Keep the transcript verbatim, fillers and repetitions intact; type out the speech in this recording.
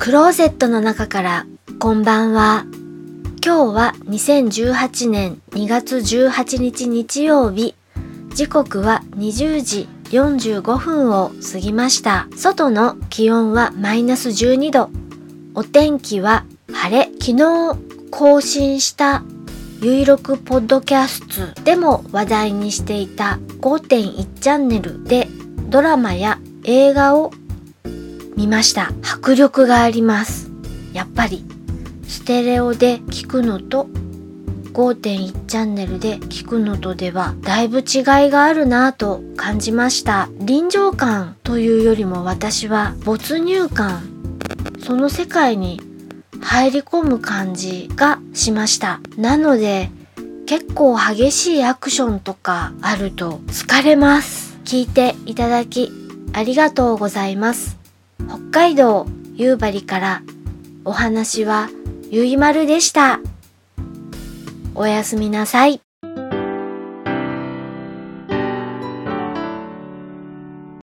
クローゼットの中からこんばんは。今日はにせんじゅうはちねんにがつじゅうはちにち日曜日、時刻はにじゅうじよんじゅうごふんを過ぎました。外の気温はマイナスじゅうにど、お天気は晴れ。昨日更新したゆいろくポッドキャストでも話題にしていた ごてんいちチャンネルでドラマや映画を見ました。迫力があります。やっぱりステレオで聞くのと ごてんいちチャンネルで聞くのとではだいぶ違いがあるなぁと感じました。臨場感というよりも私は没入感、その世界に入り込む感じがしました。なので結構激しいアクションとかあると疲れます。聞いていただきありがとうございます。北海道夕張からお話はゆいまるでした。おやすみなさい。